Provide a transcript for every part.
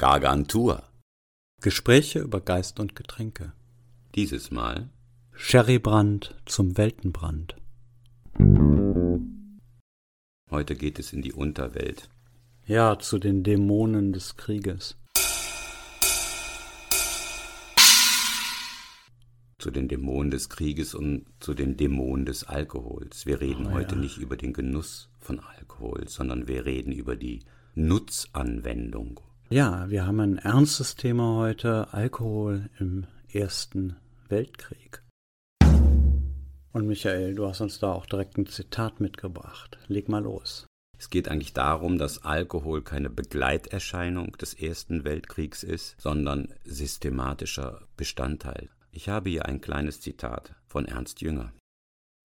Gargantua. Gespräche über Geist und Getränke. Dieses Mal Sherrybrand zum Weltenbrand. Heute geht es in die Unterwelt. Ja, zu den Dämonen des Krieges. Zu den Dämonen des Krieges und zu den Dämonen des Alkohols. Wir reden heute nicht über den Genuss von Alkohol, sondern wir reden über die Nutzanwendung. Ja, wir haben ein ernstes Thema heute, Alkohol im Ersten Weltkrieg. Und Michael, du hast uns da auch direkt ein Zitat mitgebracht. Leg mal los. Es geht eigentlich darum, dass Alkohol keine Begleiterscheinung des Ersten Weltkriegs ist, sondern systematischer Bestandteil. Ich habe hier ein kleines Zitat von Ernst Jünger.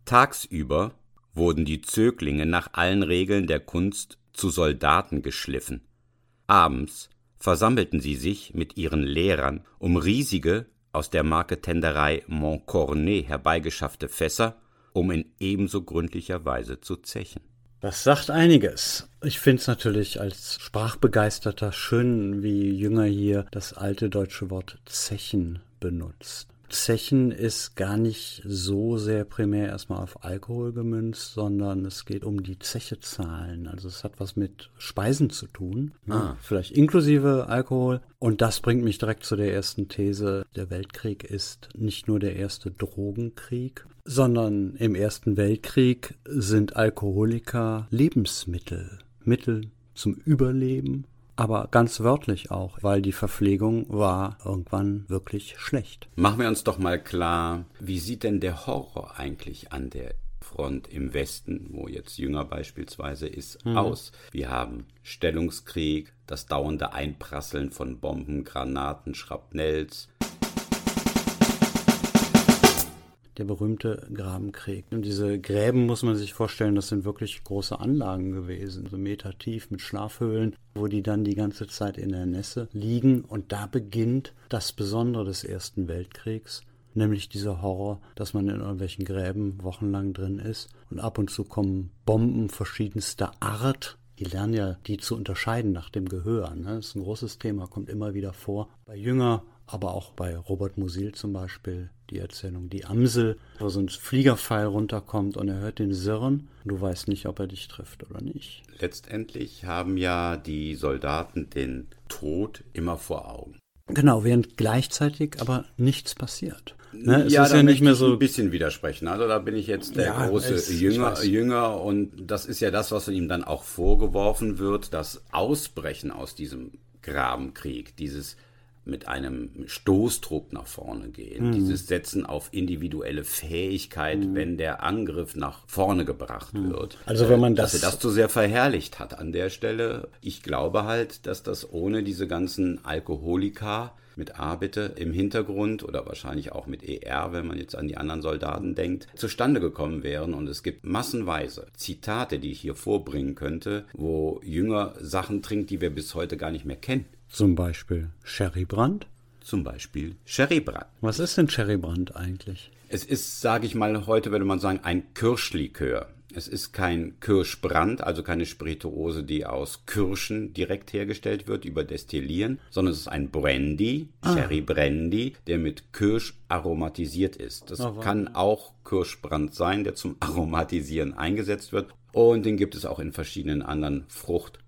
Tagsüber wurden die Zöglinge nach allen Regeln der Kunst zu Soldaten geschliffen. Abends versammelten sie sich mit ihren Lehrern, um riesige, aus der Marketenderei Montcornet herbeigeschaffte Fässer, um in ebenso gründlicher Weise zu zechen. Das sagt einiges. Ich finde es natürlich als Sprachbegeisterter schön, wie Jünger hier das alte deutsche Wort zechen benutzt. Zechen ist gar nicht so sehr primär erstmal auf Alkohol gemünzt, sondern es geht um die Zechezahlen. Also es hat was mit Speisen zu tun, vielleicht inklusive Alkohol. Und das bringt mich direkt zu der ersten These. Der Weltkrieg ist nicht nur der erste Drogenkrieg, sondern im Ersten Weltkrieg sind Alkoholiker Lebensmittel, Mittel zum Überleben. Aber ganz wörtlich auch, weil die Verpflegung war irgendwann wirklich schlecht. Machen wir uns doch mal klar, wie sieht denn der Horror eigentlich an der Front im Westen, wo jetzt Jünger beispielsweise ist, aus? Wir haben Stellungskrieg, das dauernde Einprasseln von Bomben, Granaten, Schrapnells. Der berühmte Grabenkrieg. Und diese Gräben, muss man sich vorstellen, das sind wirklich große Anlagen gewesen, so metertief mit Schlafhöhlen, wo die dann die ganze Zeit in der Nässe liegen. Und da beginnt das Besondere des Ersten Weltkriegs, nämlich dieser Horror, dass man in irgendwelchen Gräben wochenlang drin ist. Und ab und zu kommen Bomben verschiedenster Art. Die lernen ja, die zu unterscheiden nach dem Gehör. Ne? Das ist ein großes Thema, kommt immer wieder vor. Bei Jünger, aber auch bei Robert Musil zum Beispiel, die Erzählung Die Amsel, wo so ein Fliegerpfeil runterkommt und er hört den Sirren. Du weißt nicht, ob er dich trifft oder nicht. Letztendlich haben ja die Soldaten den Tod immer vor Augen. Genau, während gleichzeitig aber nichts passiert. Ne? Es ja, ist da ja nicht mehr so ein bisschen widersprechen. Also da bin ich jetzt der große Jünger und das ist ja das, was ihm dann auch vorgeworfen wird, das Ausbrechen aus diesem Grabenkrieg, dieses mit einem Stoßtrupp nach vorne gehen, dieses Setzen auf individuelle Fähigkeit, wenn der Angriff nach vorne gebracht wird. Also wenn man dass er das zu sehr verherrlicht hat an der Stelle. Ich glaube halt, dass das ohne diese ganzen Alkoholiker mit A bitte im Hintergrund oder wahrscheinlich auch mit ER, wenn man jetzt an die anderen Soldaten denkt, zustande gekommen wären. Und es gibt massenweise Zitate, die ich hier vorbringen könnte, wo Jünger Sachen trinkt, die wir bis heute gar nicht mehr kennen. Zum Beispiel Sherrybrand? Zum Beispiel Sherrybrand. Was ist denn Sherrybrand eigentlich? Es ist, sage ich mal, heute würde man sagen, ein Kirschlikör. Es ist kein Kirschbrand, also keine Spirituose, die aus Kirschen direkt hergestellt wird, über Destillieren, sondern es ist ein Brandy, Sherry Brandy, der mit Kirsch aromatisiert ist. Das kann auch Kirschbrand sein, der zum Aromatisieren eingesetzt wird. Und den gibt es auch in verschiedenen anderen Fruchtrichtungen.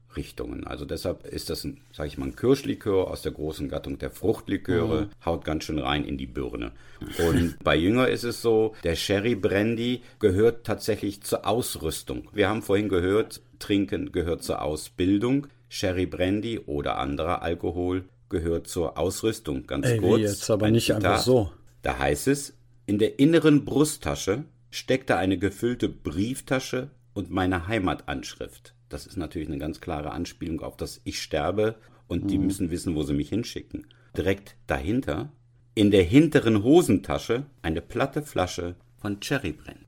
Also deshalb ist das, sage ich mal, ein Kirschlikör aus der großen Gattung der Fruchtliköre, haut ganz schön rein in die Birne. Und bei Jünger ist es so, der Sherry Brandy gehört tatsächlich zur Ausrüstung. Wir haben vorhin gehört, Trinken gehört zur Ausbildung. Sherry Brandy oder anderer Alkohol gehört zur Ausrüstung. Ganz kurz. Jetzt aber nicht Zitat. Einfach so. Da heißt es, in der inneren Brusttasche steckte eine gefüllte Brieftasche und meine Heimatanschrift. Das ist natürlich eine ganz klare Anspielung auf das Ich sterbe und die müssen wissen, wo sie mich hinschicken. Direkt dahinter, in der hinteren Hosentasche, eine platte Flasche von Cherrybrenn.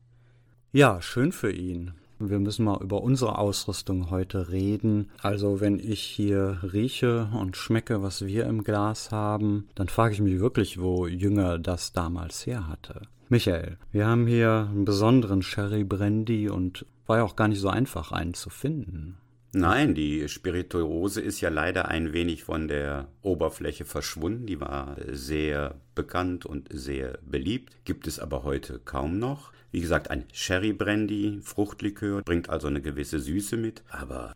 Ja, schön für ihn. Wir müssen mal über unsere Ausrüstung heute reden. Also wenn ich hier rieche und schmecke, was wir im Glas haben, dann frage ich mich wirklich, wo Jünger das damals her hatte. Michael, wir haben hier einen besonderen Sherry Brandy und war ja auch gar nicht so einfach, einen zu finden. Nein, die Spirituose ist ja leider ein wenig von der Oberfläche verschwunden. Die war sehr bekannt und sehr beliebt, gibt es aber heute kaum noch. Wie gesagt, ein Sherry-Brandy, Fruchtlikör, bringt also eine gewisse Süße mit. Aber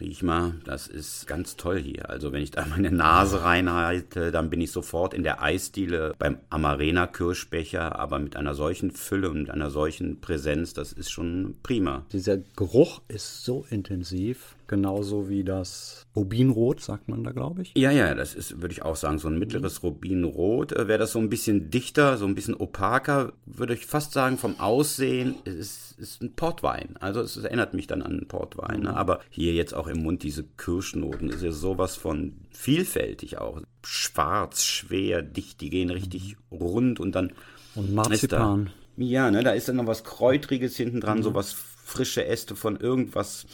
riech mal, das ist ganz toll hier. Also wenn ich da meine Nase reinhalte, dann bin ich sofort in der Eisdiele beim Amarena-Kirschbecher. Aber mit einer solchen Fülle und einer solchen Präsenz, das ist schon prima. Dieser Geruch ist so intensiv. Genauso wie das Rubinrot, sagt man da, glaube ich. Ja, das ist, würde ich auch sagen, so ein mittleres Rubinrot. Wäre das so ein bisschen dichter, so ein bisschen opaker, würde ich fast sagen, vom Aussehen, es ist ein Portwein. Also es erinnert mich dann an einen Portwein. Ne? Aber hier jetzt auch im Mund diese Kirschnoten, ist ja sowas von vielfältig auch. Schwarz, schwer, dicht, die gehen richtig rund und dann... Und Marzipan. Da ist dann noch was Kräutriges hinten dran, sowas... Frische Äste von irgendwas,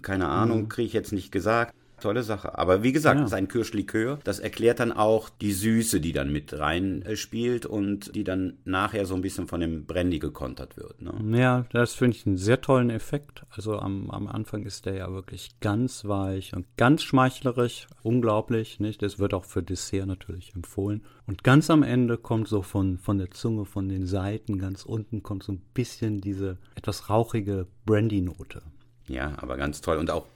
keine Ahnung, kriege ich jetzt nicht gesagt. Tolle Sache. Aber wie gesagt, das ist ein Kirschlikör. Das erklärt dann auch die Süße, die dann mit reinspielt und die dann nachher so ein bisschen von dem Brandy gekontert wird. Ne? Ja, das finde ich einen sehr tollen Effekt. Also am Anfang ist der ja wirklich ganz weich und ganz schmeichlerig. Unglaublich, nicht? Das wird auch für Dessert natürlich empfohlen. Und ganz am Ende kommt so von der Zunge, von den Seiten, ganz unten kommt so ein bisschen diese etwas rauchige Brandy-Note. Ja, aber ganz toll. Und auch,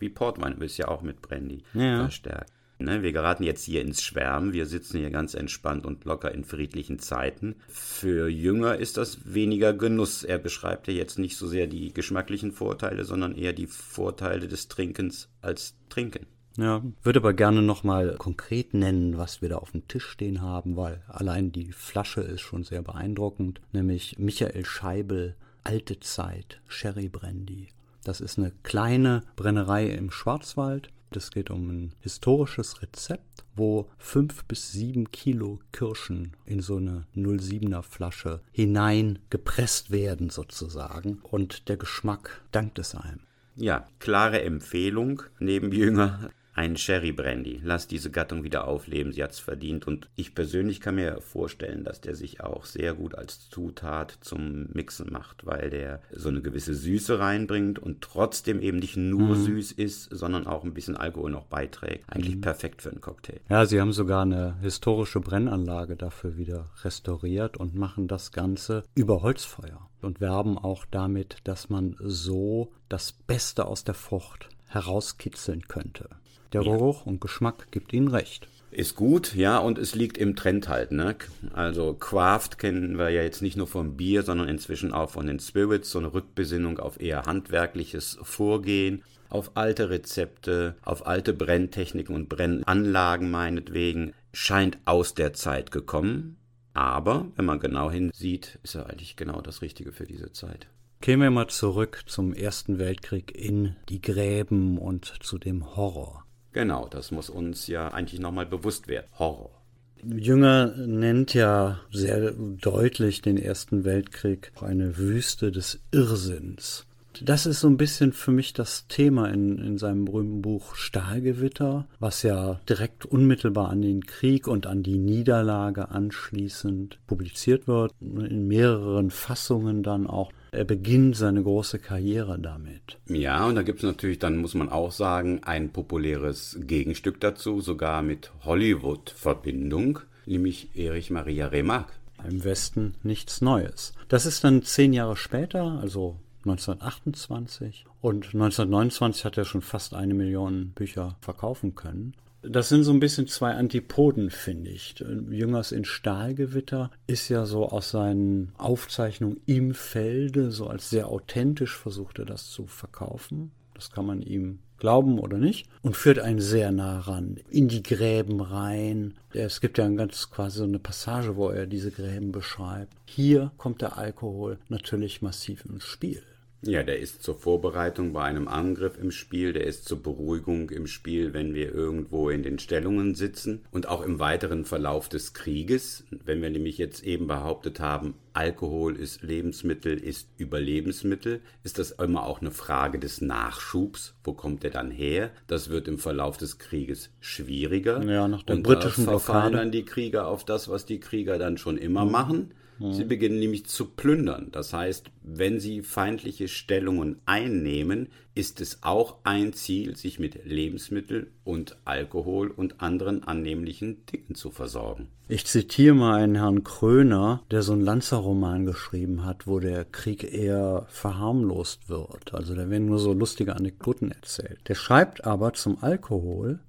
wie Portwein, ist ja auch mit Brandy verstärkt. Ne, wir geraten jetzt hier ins Schwärmen. Wir sitzen hier ganz entspannt und locker in friedlichen Zeiten. Für Jünger ist das weniger Genuss. Er beschreibt ja jetzt nicht so sehr die geschmacklichen Vorteile, sondern eher die Vorteile des Trinkens als Trinken. Ja, würde aber gerne nochmal konkret nennen, was wir da auf dem Tisch stehen haben, weil allein die Flasche ist schon sehr beeindruckend. Nämlich Michael Scheibel, Alte Zeit, Sherry Brandy. Das ist eine kleine Brennerei im Schwarzwald. Das geht um ein historisches Rezept, wo 5 bis 7 Kilo Kirschen in so eine 0,7er Flasche hineingepresst werden sozusagen. Und der Geschmack dankt es einem. Ja, klare Empfehlung neben Jünger. Ein Sherry Brandy. Lass diese Gattung wieder aufleben, sie hat es verdient. Und ich persönlich kann mir vorstellen, dass der sich auch sehr gut als Zutat zum Mixen macht, weil der so eine gewisse Süße reinbringt und trotzdem eben nicht nur süß ist, sondern auch ein bisschen Alkohol noch beiträgt. Eigentlich perfekt für einen Cocktail. Ja, sie haben sogar eine historische Brennanlage dafür wieder restauriert und machen das Ganze über Holzfeuer und werben auch damit, dass man so das Beste aus der Frucht herauskitzeln könnte. Der Geruch und Geschmack gibt ihnen recht. Ist gut, ja, und es liegt im Trend halt, ne? Also Craft kennen wir ja jetzt nicht nur vom Bier, sondern inzwischen auch von den Spirits, so eine Rückbesinnung auf eher handwerkliches Vorgehen, auf alte Rezepte, auf alte Brenntechniken und Brennanlagen meinetwegen, scheint aus der Zeit gekommen, aber wenn man genau hinsieht, ist er eigentlich genau das Richtige für diese Zeit. Kämen wir mal zurück zum Ersten Weltkrieg in die Gräben und zu dem Horror. Genau, das muss uns ja eigentlich nochmal bewusst werden. Horror. Jünger nennt ja sehr deutlich den Ersten Weltkrieg eine Wüste des Irrsinns. Das ist so ein bisschen für mich das Thema in seinem berühmten Buch Stahlgewitter, was ja direkt unmittelbar an den Krieg und an die Niederlage anschließend publiziert wird, in mehreren Fassungen dann auch. Er beginnt seine große Karriere damit. Ja, und da gibt es natürlich, dann muss man auch sagen, ein populäres Gegenstück dazu, sogar mit Hollywood-Verbindung, nämlich Erich Maria Remarque. Im Westen nichts Neues. Das ist dann 10 Jahre später, also 1928. Und 1929 hat er schon fast 1 Million Bücher verkaufen können. Das sind so ein bisschen zwei Antipoden, finde ich. Jüngers in Stahlgewitter ist ja so aus seinen Aufzeichnungen im Felde, so als sehr authentisch versucht er das zu verkaufen. Das kann man ihm glauben oder nicht. Und führt einen sehr nah ran, in die Gräben rein. Es gibt ja quasi so eine Passage, wo er diese Gräben beschreibt. Hier kommt der Alkohol natürlich massiv ins Spiel. Ja, der ist zur Vorbereitung bei einem Angriff im Spiel, der ist zur Beruhigung im Spiel, wenn wir irgendwo in den Stellungen sitzen und auch im weiteren Verlauf des Krieges, wenn wir nämlich jetzt eben behauptet haben, Alkohol ist Lebensmittel, ist Überlebensmittel, ist das immer auch eine Frage des Nachschubs, wo kommt der dann her? Das wird im Verlauf des Krieges schwieriger. Ja, nach der britischen Blockade. Und da verfallen dann die Krieger auf das, was die Krieger dann schon immer machen. Sie beginnen nämlich zu plündern. Das heißt, wenn sie feindliche Stellungen einnehmen, ist es auch ein Ziel, sich mit Lebensmitteln und Alkohol und anderen annehmlichen Dingen zu versorgen. Ich zitiere mal einen Herrn Kröner, der so einen Lanzer-Roman geschrieben hat, wo der Krieg eher verharmlost wird. Also da werden nur so lustige Anekdoten erzählt. Der schreibt aber zum Alkohol: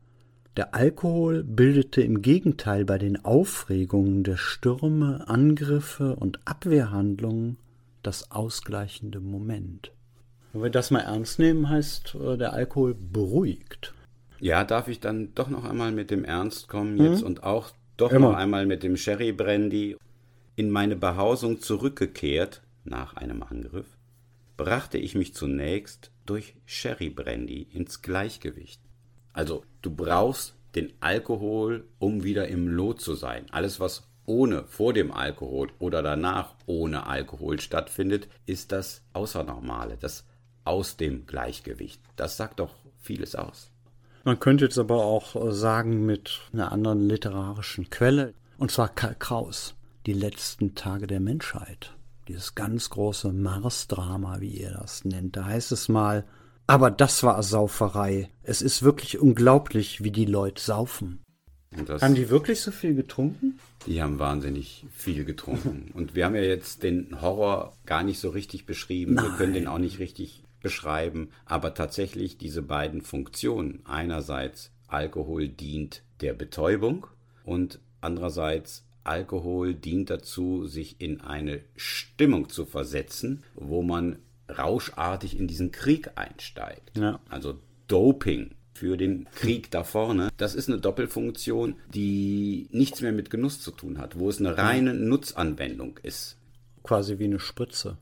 Der Alkohol bildete im Gegenteil bei den Aufregungen der Stürme, Angriffe und Abwehrhandlungen das ausgleichende Moment. Wenn wir das mal ernst nehmen, heißt, der Alkohol beruhigt. Ja, darf ich dann doch noch einmal mit dem Ernst kommen jetzt und auch doch noch einmal mit dem Sherry Brandy. In meine Behausung zurückgekehrt, nach einem Angriff, brachte ich mich zunächst durch Sherry Brandy ins Gleichgewicht. Also du brauchst den Alkohol, um wieder im Lot zu sein. Alles, was vor dem Alkohol oder danach ohne Alkohol stattfindet, ist das Außernormale, das aus dem Gleichgewicht. Das sagt doch vieles aus. Man könnte jetzt aber auch sagen, mit einer anderen literarischen Quelle, und zwar Karl Kraus, Die letzten Tage der Menschheit. Dieses ganz große Mars-Drama, wie er das nennt. Da heißt es mal: Aber das war Sauferei. Es ist wirklich unglaublich, wie die Leute saufen. Haben die wirklich so viel getrunken? Die haben wahnsinnig viel getrunken. Und wir haben ja jetzt den Horror gar nicht so richtig beschrieben. Nein. Wir können den auch nicht richtig beschreiben. Aber tatsächlich diese beiden Funktionen. Einerseits Alkohol dient der Betäubung und andererseits Alkohol dient dazu, sich in eine Stimmung zu versetzen, wo man rauschartig in diesen Krieg einsteigt. Ja. Also Doping für den Krieg da vorne. Das ist eine Doppelfunktion, die nichts mehr mit Genuss zu tun hat, wo es eine reine Nutzanwendung ist. Quasi wie eine Spritze.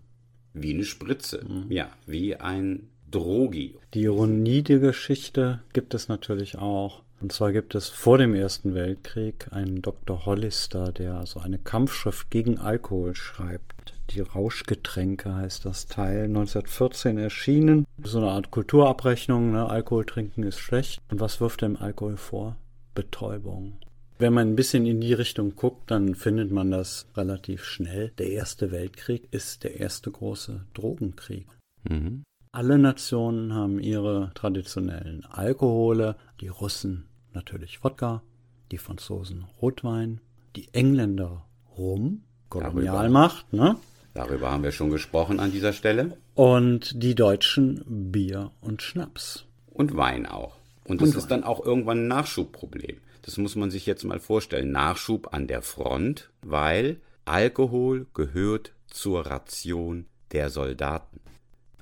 Wie eine Spritze, ja, wie ein Drogi. Die Ironie der Geschichte gibt es natürlich auch. Und zwar gibt es vor dem Ersten Weltkrieg einen Dr. Hollister, der also eine Kampfschrift gegen Alkohol schreibt. Die Rauschgetränke heißt das Teil, 1914 erschienen. So eine Art Kulturabrechnung, ne? Alkohol trinken ist schlecht. Und was wirft dem Alkohol vor? Betäubung. Wenn man ein bisschen in die Richtung guckt, dann findet man das relativ schnell. Der Erste Weltkrieg ist der erste große Drogenkrieg. Mhm. Alle Nationen haben ihre traditionellen Alkohole. Die Russen natürlich Wodka, die Franzosen Rotwein, die Engländer Rum, Kolonialmacht, ne? Darüber haben wir schon gesprochen an dieser Stelle. Und die Deutschen Bier und Schnaps. Und Wein auch. Und das ist dann auch irgendwann ein Nachschubproblem. Das muss man sich jetzt mal vorstellen. Nachschub an der Front, weil Alkohol gehört zur Ration der Soldaten.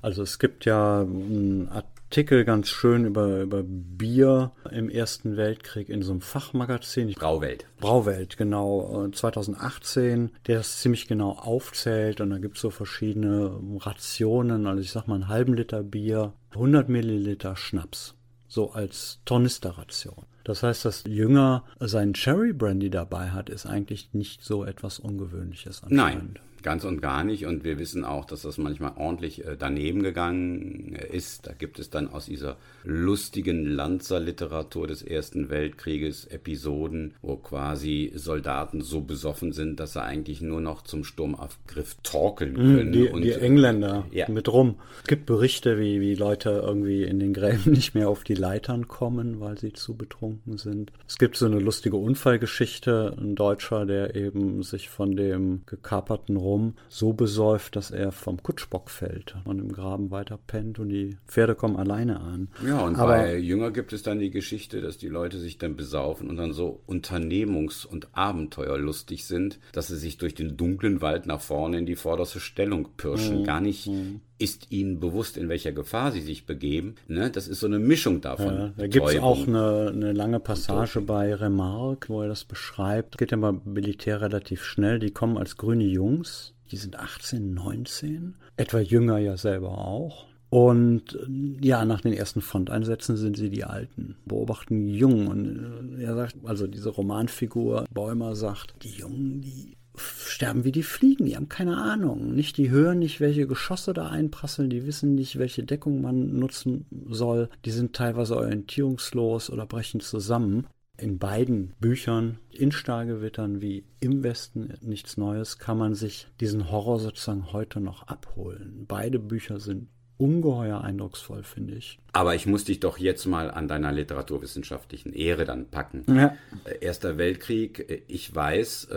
Also es gibt ja einen Artikel ganz schön über Bier im Ersten Weltkrieg in so einem Fachmagazin. Brauwelt, genau, 2018, der das ziemlich genau aufzählt. Und da gibt es so verschiedene Rationen, also ich sag mal einen halben Liter Bier, 100 Milliliter Schnaps, so als Tornisterration. Das heißt, dass Jünger seinen Sherry Brandy dabei hat, ist eigentlich nicht so etwas Ungewöhnliches anscheinend. Nein. Ganz und gar nicht. Und wir wissen auch, dass das manchmal ordentlich daneben gegangen ist. Da gibt es dann aus dieser lustigen Lanzerliteratur des Ersten Weltkrieges Episoden, wo quasi Soldaten so besoffen sind, dass sie eigentlich nur noch zum Sturmabgriff torkeln können. Die Engländer mit Rum. Es gibt Berichte, wie Leute irgendwie in den Gräben nicht mehr auf die Leitern kommen, weil sie zu betrunken sind. Es gibt so eine lustige Unfallgeschichte. Ein Deutscher, der eben sich von dem gekaperten Rum so besäuft, dass er vom Kutschbock fällt und im Graben weiter pennt und die Pferde kommen alleine an. Ja, und bei Jünger gibt es dann die Geschichte, dass die Leute sich dann besaufen und dann so unternehmungs- und abenteuerlustig sind, dass sie sich durch den dunklen Wald nach vorne in die vorderste Stellung pirschen. Gar nicht ist ihnen bewusst, in welcher Gefahr sie sich begeben. Ne? Das ist so eine Mischung davon. Ja, da gibt es auch eine lange Passage bei Remarque, wo er das beschreibt. Es geht ja mal militär relativ schnell. Die kommen als grüne Jungs. Die sind 18, 19. Etwa Jünger ja selber auch. Und ja, nach den ersten Fronteinsätzen sind sie die Alten, beobachten die Jungen. Und er sagt, also diese Romanfigur Bäumer sagt, die Jungen, die sterben wie die Fliegen, die haben keine Ahnung. Nicht, die hören nicht, welche Geschosse da einprasseln, die wissen nicht, welche Deckung man nutzen soll. Die sind teilweise orientierungslos oder brechen zusammen. In beiden Büchern, in Stahlgewittern wie im Westen nichts Neues, kann man sich diesen Horror sozusagen heute noch abholen. Beide Bücher sind ungeheuer eindrucksvoll, finde ich. Aber ich muss dich doch jetzt mal an deiner literaturwissenschaftlichen Ehre dann packen. Ja. Erster Weltkrieg, ich weiß,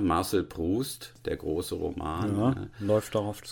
Marcel Proust, der große Roman. Ja, läuft darauf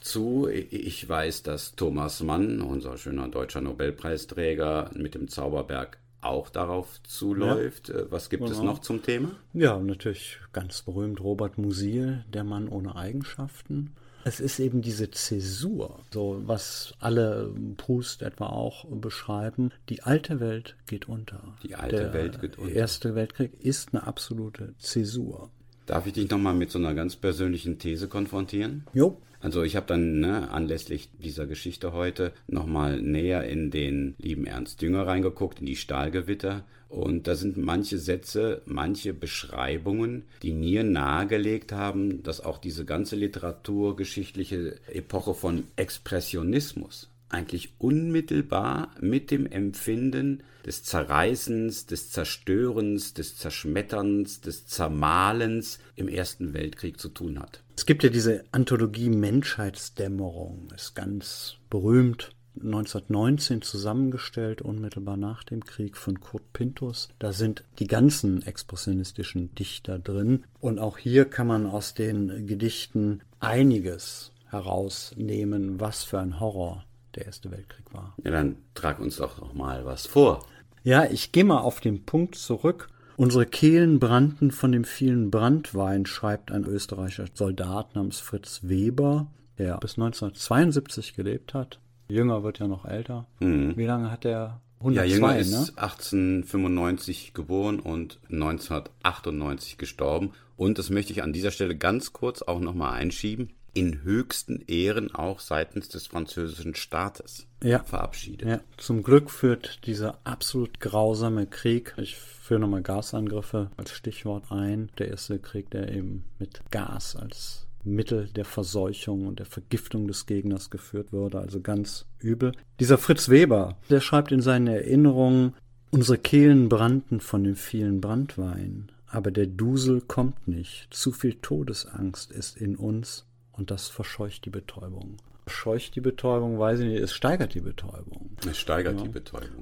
zu. Ich weiß, dass Thomas Mann, unser schöner deutscher Nobelpreisträger, mit dem Zauberberg auch darauf zuläuft. Ja. Was gibt es noch zum Thema? Ja, natürlich ganz berühmt Robert Musil, Der Mann ohne Eigenschaften. Es ist eben diese Zäsur, so was alle Proust etwa auch beschreiben. Die alte Welt geht unter. Der Erste Weltkrieg ist eine absolute Zäsur. Darf ich dich nochmal mit so einer ganz persönlichen These konfrontieren? Jo. Also ich habe dann anlässlich dieser Geschichte heute nochmal näher in den lieben Ernst Jünger reingeguckt, in die Stahlgewitter. Und da sind manche Sätze, manche Beschreibungen, die mir nahegelegt haben, dass auch diese ganze literaturgeschichtliche Epoche von Expressionismus eigentlich unmittelbar mit dem Empfinden des Zerreißens, des Zerstörens, des Zerschmetterns, des Zermahlens im Ersten Weltkrieg zu tun hat. Es gibt ja diese Anthologie Menschheitsdämmerung, ist ganz berühmt, 1919 zusammengestellt, unmittelbar nach dem Krieg von Kurt Pinthus. Da sind die ganzen expressionistischen Dichter drin. Und auch hier kann man aus den Gedichten einiges herausnehmen, was für ein Horror der Erste Weltkrieg war. Ja, dann trag uns doch noch mal was vor. Ja, ich gehe mal auf den Punkt zurück. Unsere Kehlen brannten von dem vielen Brandwein, schreibt ein österreichischer Soldat namens Fritz Weber, der bis 1972 gelebt hat. Jünger wird ja noch älter. Mhm. Wie lange hat der? 102, ja, Jünger ist 1895 geboren und 1998 gestorben. Und das möchte ich an dieser Stelle ganz kurz auch nochmal einschieben. In höchsten Ehren auch seitens des französischen Staates verabschiedet. Ja. Zum Glück führt dieser absolut grausame Krieg, ich führe nochmal Gasangriffe als Stichwort ein, der Erste Krieg, der eben mit Gas als Mittel der Verseuchung und der Vergiftung des Gegners geführt wurde, also ganz übel. Dieser Fritz Weber, der schreibt in seinen Erinnerungen, unsere Kehlen brannten von dem vielen Brandwein, aber der Dusel kommt nicht, zu viel Todesangst ist in uns und das verscheucht die Betäubung. Scheucht die Betäubung, weiß ich nicht, es steigert die Betäubung.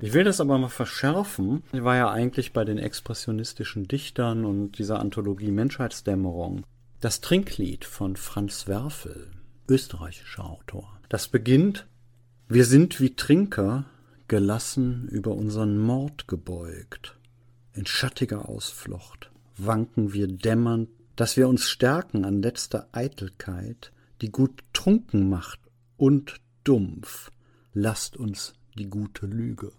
Ich will das aber mal verschärfen. Ich war ja eigentlich bei den expressionistischen Dichtern und dieser Anthologie Menschheitsdämmerung. Das Trinklied von Franz Werfel, österreichischer Autor. Das beginnt, wir sind wie Trinker, gelassen über unseren Mord gebeugt. In schattiger Ausflucht wanken wir dämmernd, dass wir uns stärken an letzter Eitelkeit, die gut trunken macht und dumpf. Lasst uns die gute Lüge.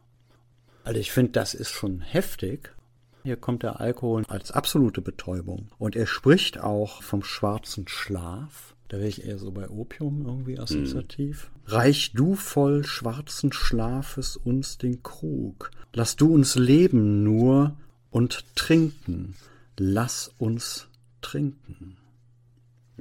Also ich finde, das ist schon heftig. Hier kommt der Alkohol als absolute Betäubung. Und er spricht auch vom schwarzen Schlaf. Da wäre ich eher so bei Opium irgendwie assoziativ. Reich du voll schwarzen Schlafes uns den Krug. Lass du uns leben nur und trinken. Lass uns trinken.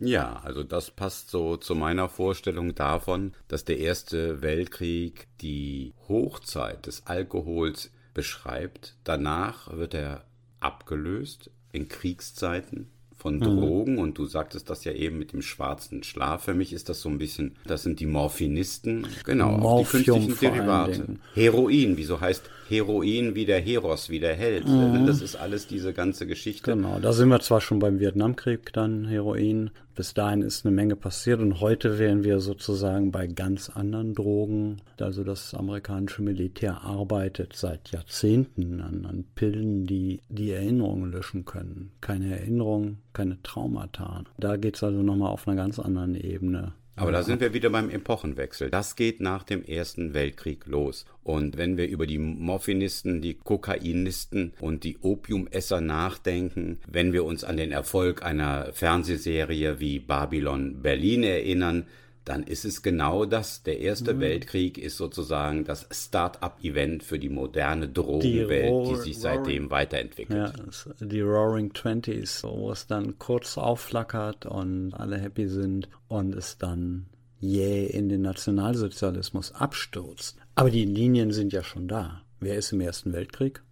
Ja, also das passt so zu meiner Vorstellung davon, dass der Erste Weltkrieg die Hochzeit des Alkohols beschreibt. Danach wird er abgelöst in Kriegszeiten von Drogen. Und du sagtest das ja eben mit dem schwarzen Schlaf. Für mich ist das so ein bisschen, das sind die Morphinisten. Genau, Morphium, auch die künstlichen Derivate. Heroin, wieso heißt Heroin wie der Heros, wie der Held? Mhm. Das ist alles diese ganze Geschichte. Genau, da sind wir zwar schon beim Vietnamkrieg dann, Heroin. Bis dahin ist eine Menge passiert und heute wären wir sozusagen bei ganz anderen Drogen. Also das amerikanische Militär arbeitet seit Jahrzehnten an Pillen, die die Erinnerungen löschen können. Keine Erinnerung, keine Traumata. Da geht es also nochmal auf einer ganz anderen Ebene. Aber da sind wir wieder beim Epochenwechsel. Das geht nach dem Ersten Weltkrieg los. Und wenn wir über die Morphinisten, die Kokainisten und die Opiumesser nachdenken, wenn wir uns an den Erfolg einer Fernsehserie wie Babylon Berlin erinnern, dann ist es genau das. Der Erste Weltkrieg ist sozusagen das Start-up-Event für die moderne Drogenwelt, die sich seitdem weiterentwickelt. Ja, die Roaring Twenties, wo es dann kurz aufflackert und alle happy sind und es dann jäh in den Nationalsozialismus abstürzt. Aber die Linien sind ja schon da. Wer ist im Ersten Weltkrieg?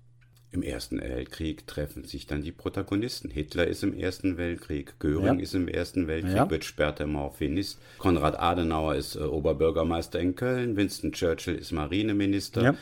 Im Ersten Weltkrieg treffen sich dann die Protagonisten. Hitler ist im Ersten Weltkrieg, Göring ist im Ersten Weltkrieg, wird später Morphinist. Konrad Adenauer ist Oberbürgermeister in Köln, Winston Churchill ist Marineminister,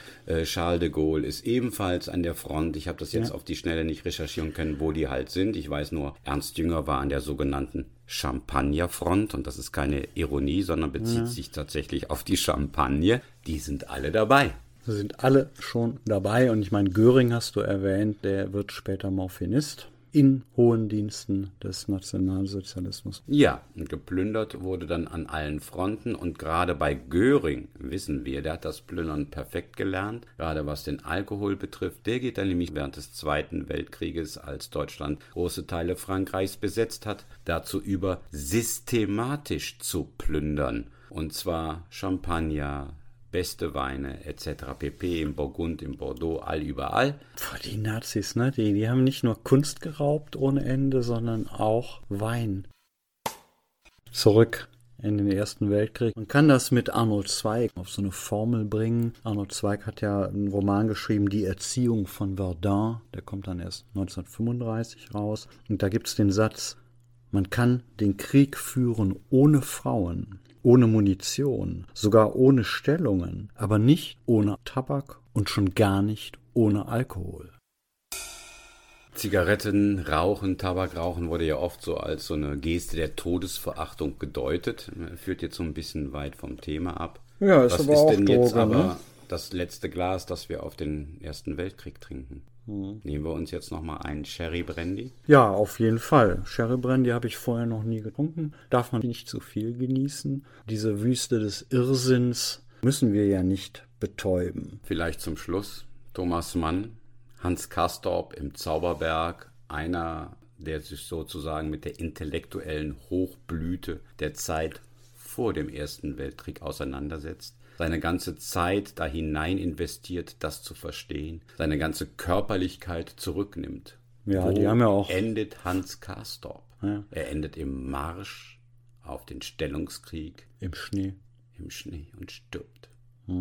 Charles de Gaulle ist ebenfalls an der Front. Ich habe das jetzt auf die Schnelle nicht recherchieren können, wo die halt sind. Ich weiß nur, Ernst Jünger war an der sogenannten Champagnerfront, und das ist keine Ironie, sondern bezieht sich tatsächlich auf die Champagne. Die sind alle dabei. Sind alle schon dabei, und ich meine, Göring hast du erwähnt, der wird später Morphinist in hohen Diensten des Nationalsozialismus. Ja, geplündert wurde dann an allen Fronten, und gerade bei Göring wissen wir, der hat das Plündern perfekt gelernt, gerade was den Alkohol betrifft. Der geht dann nämlich während des Zweiten Weltkrieges, als Deutschland große Teile Frankreichs besetzt hat, dazu über, systematisch zu plündern, und zwar Champagner, beste Weine etc. pp. Im Burgund, im Bordeaux, überall. Die Nazis, ne? Die haben nicht nur Kunst geraubt ohne Ende, sondern auch Wein. Zurück in den Ersten Weltkrieg. Man kann das mit Arnold Zweig auf so eine Formel bringen. Arnold Zweig hat ja einen Roman geschrieben, Die Erziehung von Verdun. Der kommt dann erst 1935 raus. Und da gibt es den Satz, man kann den Krieg führen ohne Frauen, ohne Munition, sogar ohne Stellungen, aber nicht ohne Tabak und schon gar nicht ohne Alkohol. Zigaretten rauchen, Tabak rauchen wurde ja oft so als so eine Geste der Todesverachtung gedeutet. Führt jetzt so ein bisschen weit vom Thema ab. Ja, ist aber auch Droge. Was ist denn jetzt aber das letzte Glas, das wir auf den Ersten Weltkrieg trinken? Nehmen wir uns jetzt nochmal einen Sherry Brandy? Ja, auf jeden Fall. Sherry Brandy habe ich vorher noch nie getrunken. Darf man nicht zu viel genießen. Diese Wüste des Irrsinns müssen wir ja nicht betäuben. Vielleicht zum Schluss Thomas Mann, Hans Castorp im Zauberberg, einer, der sich sozusagen mit der intellektuellen Hochblüte der Zeit vor dem Ersten Weltkrieg auseinandersetzt. Seine ganze Zeit da hinein investiert, das zu verstehen, seine ganze Körperlichkeit zurücknimmt. Ja, wo die haben ja auch. Endet Hans Castorp? Ja. Er endet im Marsch auf den Stellungskrieg. Im Schnee und stirbt. Ich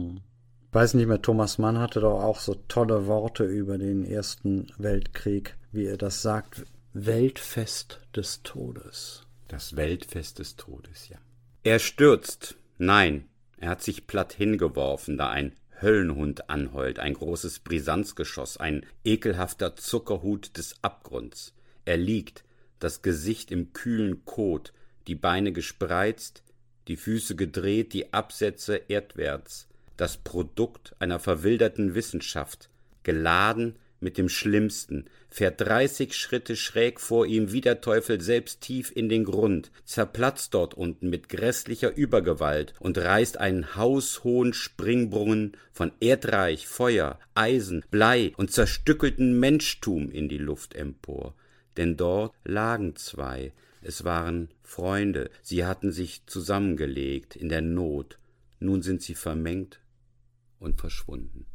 weiß nicht mehr, Thomas Mann hatte doch auch so tolle Worte über den Ersten Weltkrieg, wie er das sagt: Weltfest des Todes. Das Weltfest des Todes, ja. Er stürzt. Nein. Er hat sich platt hingeworfen, da ein Höllenhund anheult, ein großes Brisanzgeschoss, ein ekelhafter Zuckerhut des Abgrunds. Er liegt, das Gesicht im kühlen Kot, die Beine gespreizt, die Füße gedreht, die Absätze erdwärts, das Produkt einer verwilderten Wissenschaft, geladen mit dem Schlimmsten, fährt 30 Schritte schräg vor ihm, wie der Teufel selbst, tief in den Grund, zerplatzt dort unten mit grässlicher Übergewalt und reißt einen haushohen Springbrunnen von Erdreich, Feuer, Eisen, Blei und zerstückelten Menschtum in die Luft empor. Denn dort lagen zwei, es waren Freunde, sie hatten sich zusammengelegt in der Not, nun sind sie vermengt und verschwunden.